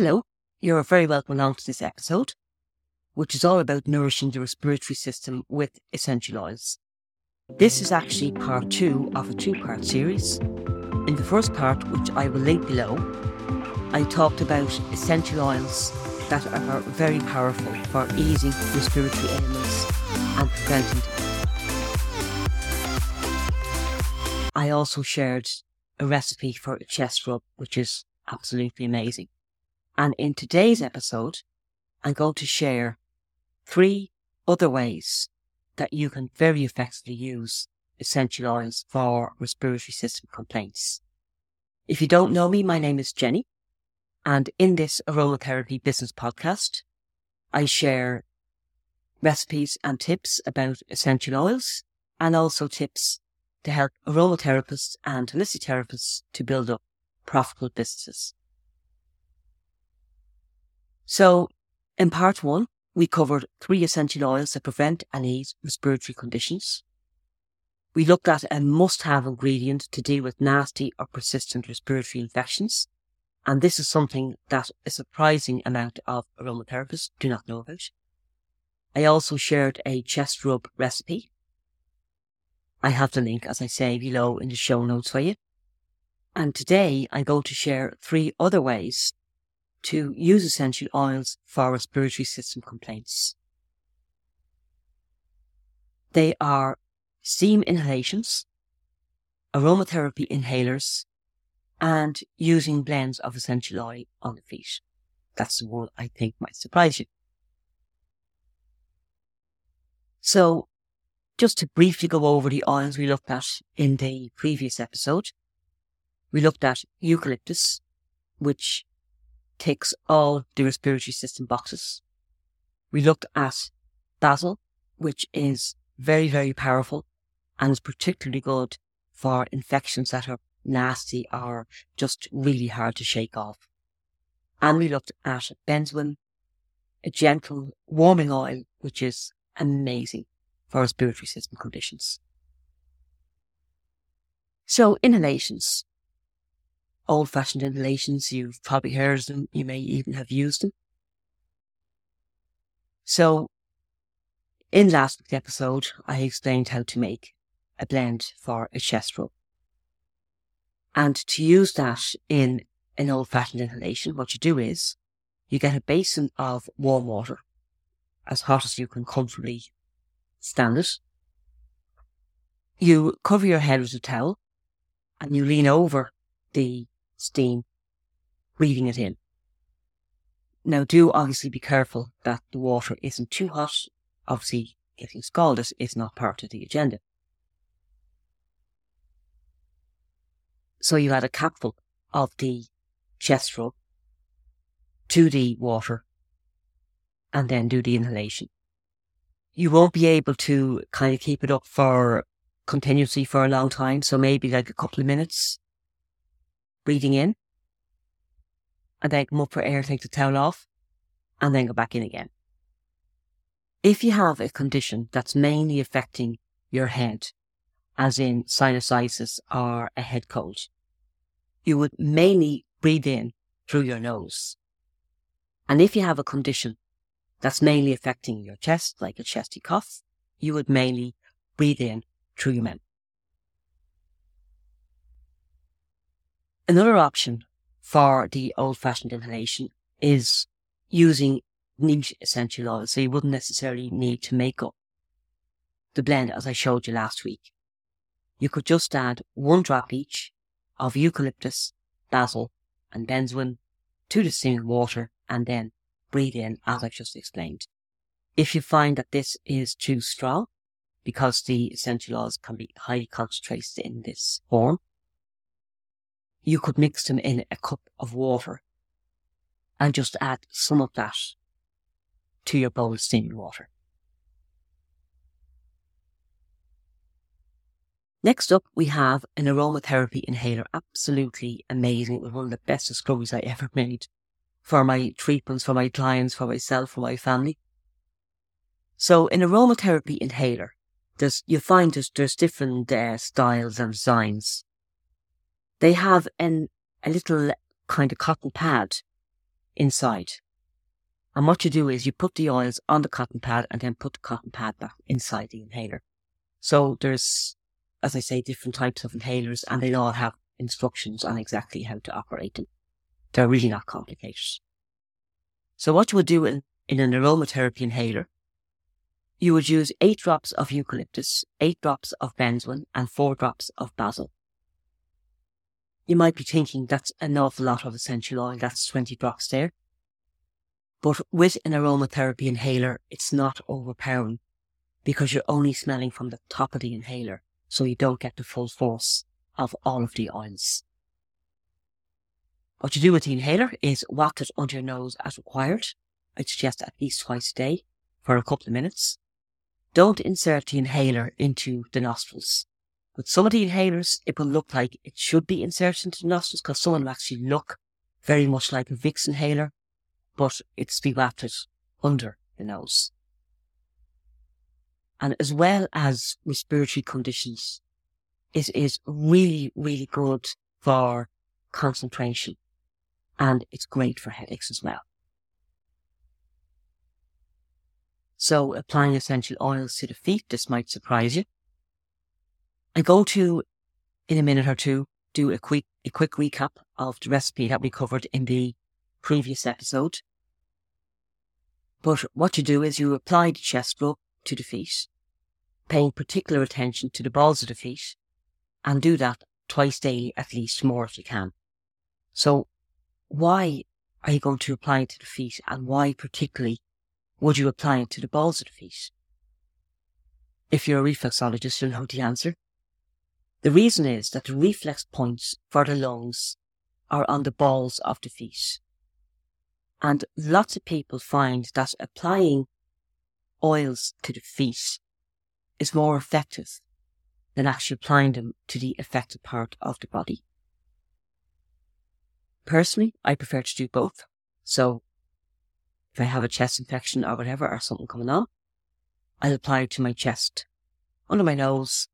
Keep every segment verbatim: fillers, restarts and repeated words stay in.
Hello, you're very welcome along to this episode, which is all about nourishing the respiratory system with essential oils. This is actually part two of a two-part series. In the first part, which I will link below, I talked about essential oils that are very powerful for easing respiratory ailments and preventing them. I also shared a recipe for a chest rub, which is absolutely amazing. And in today's episode, I'm going to share three other ways that you can very effectively use essential oils for respiratory system complaints. If you don't know me, my name is Jenny, and in this aromatherapy business podcast, I share recipes and tips about essential oils and also tips to help aromatherapists and holistic therapists to build up profitable businesses. So, in part one, we covered three essential oils that prevent and ease respiratory conditions. We looked at a must-have ingredient to deal with nasty or persistent respiratory infections, and this is something that a surprising amount of aromatherapists do not know about. I also shared a chest rub recipe. I have the link, as I say, below in the show notes for you. And today, I'm going to share three other ways to use essential oils for respiratory system complaints. They are steam inhalations, aromatherapy inhalers, and using blends of essential oil on the feet. That's the one I think might surprise you. So, just to briefly go over the oils we looked at in the previous episode, we looked at eucalyptus, which ticks all the respiratory system boxes. We looked at basil, which is very, very powerful and is particularly good for infections that are nasty or just really hard to shake off. And we looked at benzoin, a gentle warming oil, which is amazing for respiratory system conditions. So inhalations. Old-fashioned inhalations, you've probably heard them, you may even have used them. So, in last week's episode, I explained how to make a blend for a chest rub. And to use that in an old-fashioned inhalation, what you do is, you get a basin of warm water, as hot as you can comfortably stand it. You cover your head with a towel, and you lean over the steam, breathing it in. Now do obviously be careful that the water isn't too hot. Obviously getting scalded is not part of the agenda. So you add a capful of the chest rub to the water and then do the inhalation. You won't be able to kind of keep it up for continuously for a long time, so maybe like a couple of minutes. Breathing in, and then come up for air, take the towel off, and then go back in again. If you have a condition that's mainly affecting your head, as in sinusitis or a head cold, you would mainly breathe in through your nose. And if you have a condition that's mainly affecting your chest, like a chesty cough, you would mainly breathe in through your mouth. Another option for the old-fashioned inhalation is using niche essential oils, so you wouldn't necessarily need to make up the blend as I showed you last week. You could just add one drop each of eucalyptus, basil and benzoin to the steaming water and then breathe in as I've just explained. If you find that this is too strong, because the essential oils can be highly concentrated in this form, you could mix them in a cup of water and just add some of that to your bowl of steaming water. Next up, we have an aromatherapy inhaler. Absolutely amazing. It was one of the best discoveries I ever made for my treatments, for my clients, for myself, for my family. So in aromatherapy inhaler, there's, you'll find there's, there's different uh, styles and designs. They have an, a little kind of cotton pad inside. And what you do is you put the oils on the cotton pad and then put the cotton pad back inside the inhaler. So there's, as I say, different types of inhalers, and they all have instructions on exactly how to operate them. They're really not complicated. So what you would do in, in an aromatherapy inhaler, you would use eight drops of eucalyptus, eight drops of benzoin, and four drops of basil. You might be thinking that's an awful lot of essential oil, that's twenty drops there. But with an aromatherapy inhaler, it's not overpowering because you're only smelling from the top of the inhaler, so you don't get the full force of all of the oils. What you do with the inhaler is waft it onto your nose as required. I'd suggest at least twice a day for a couple of minutes. Don't insert the inhaler into the nostrils. With some of the inhalers, it will look like it should be inserted into the nostrils because some will actually look very much like a Vicks inhaler, but it's to be wafted under the nose. And as well as respiratory conditions, it is really, really good for concentration, and it's great for headaches as well. So applying essential oils to the feet, this might surprise you. I'm going to, in a minute or two, do a quick a quick recap of the recipe that we covered in the previous episode. But what you do is you apply the chest rub to the feet, paying particular attention to the balls of the feet, and do that twice daily at least, more if you can. So why are you going to apply it to the feet, and why particularly would you apply it to the balls of the feet? If you're a reflexologist, you'll know the answer. The reason is that the reflex points for the lungs are on the balls of the feet. And lots of people find that applying oils to the feet is more effective than actually applying them to the affected part of the body. Personally, I prefer to do both. So if I have a chest infection or whatever, or something coming on, I'll apply it to my chest, under my nose,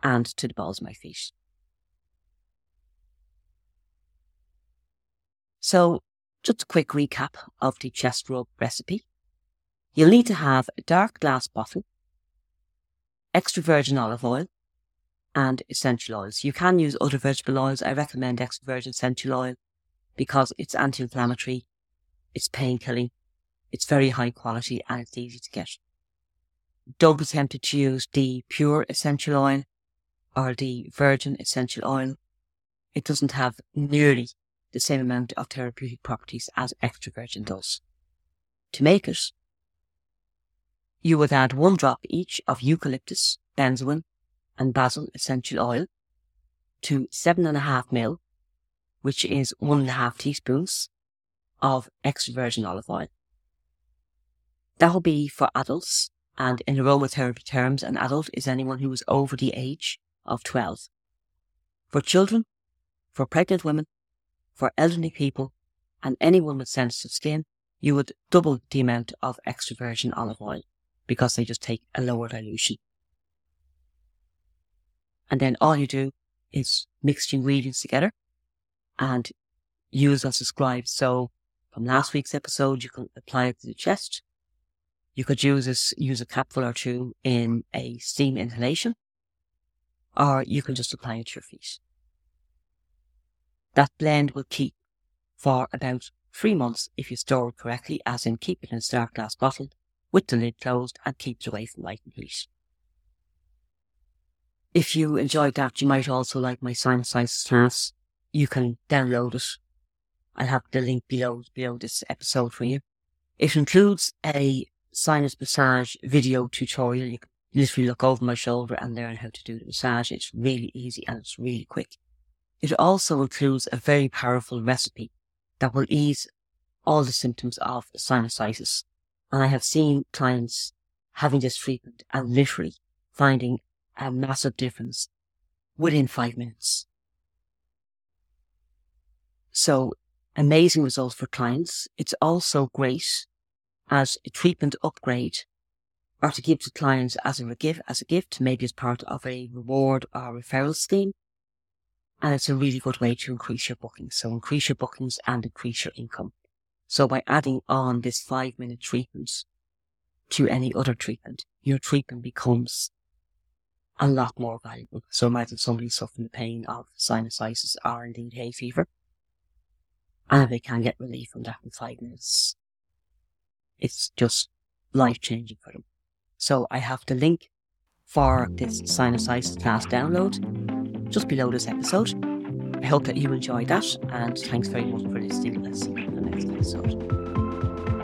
and to the balls of my feet. So just a quick recap of the chest rub recipe. You'll need to have a dark glass bottle, extra virgin olive oil, and essential oils. You can use other vegetable oils. I recommend extra virgin essential oil because it's anti-inflammatory, it's pain-killing, it's very high quality, and it's easy to get. Don't be tempted to use the pure essential oil or the virgin essential oil. It doesn't have nearly the same amount of therapeutic properties as extra virgin does. To make it, you would add one drop each of eucalyptus, benzoin, and basil essential oil to seven point five milliliters, which is one point five teaspoons of extra virgin olive oil. That will be for adults, and in aromatherapy terms, an adult is anyone who is over the age of twelve. For children, for pregnant women, for elderly people, and anyone with sensitive skin, you would double the amount of extra virgin olive oil because they just take a lower dilution. And then all you do is mix the ingredients together and use as described. So from last week's episode, you can apply it to the chest. You could use this, use a capful or two in a steam inhalation, or you can just apply it to your feet. That blend will keep for about three months if you store it correctly, as in keep it in a dark glass bottle with the lid closed and keep it away from light and heat. If you enjoyed that, you might also like my Sinusitis class. You can download it. I'll have the link below below this episode for you. It includes a sinus massage video tutorial. You can literally look over my shoulder and learn how to do the massage. It's really easy and it's really quick. It also includes a very powerful recipe that will ease all the symptoms of sinusitis. And I have seen clients having this treatment and literally finding a massive difference within five minutes. So amazing results for clients. It's also great as a treatment upgrade, or to give to clients as a gift, as a gift, maybe as part of a reward or referral scheme. And it's a really good way to increase your bookings. So increase your bookings and increase your income. So by adding on this five-minute treatment to any other treatment, your treatment becomes a lot more valuable. So imagine somebody suffering the pain of sinusitis or indeed hay fever, and they can get relief from that in five minutes. It's just life-changing for them. So I have the link for this sinusitis class download just below this episode. I hope that you enjoyed that, and thanks very much for listening. Let's see you in the next episode.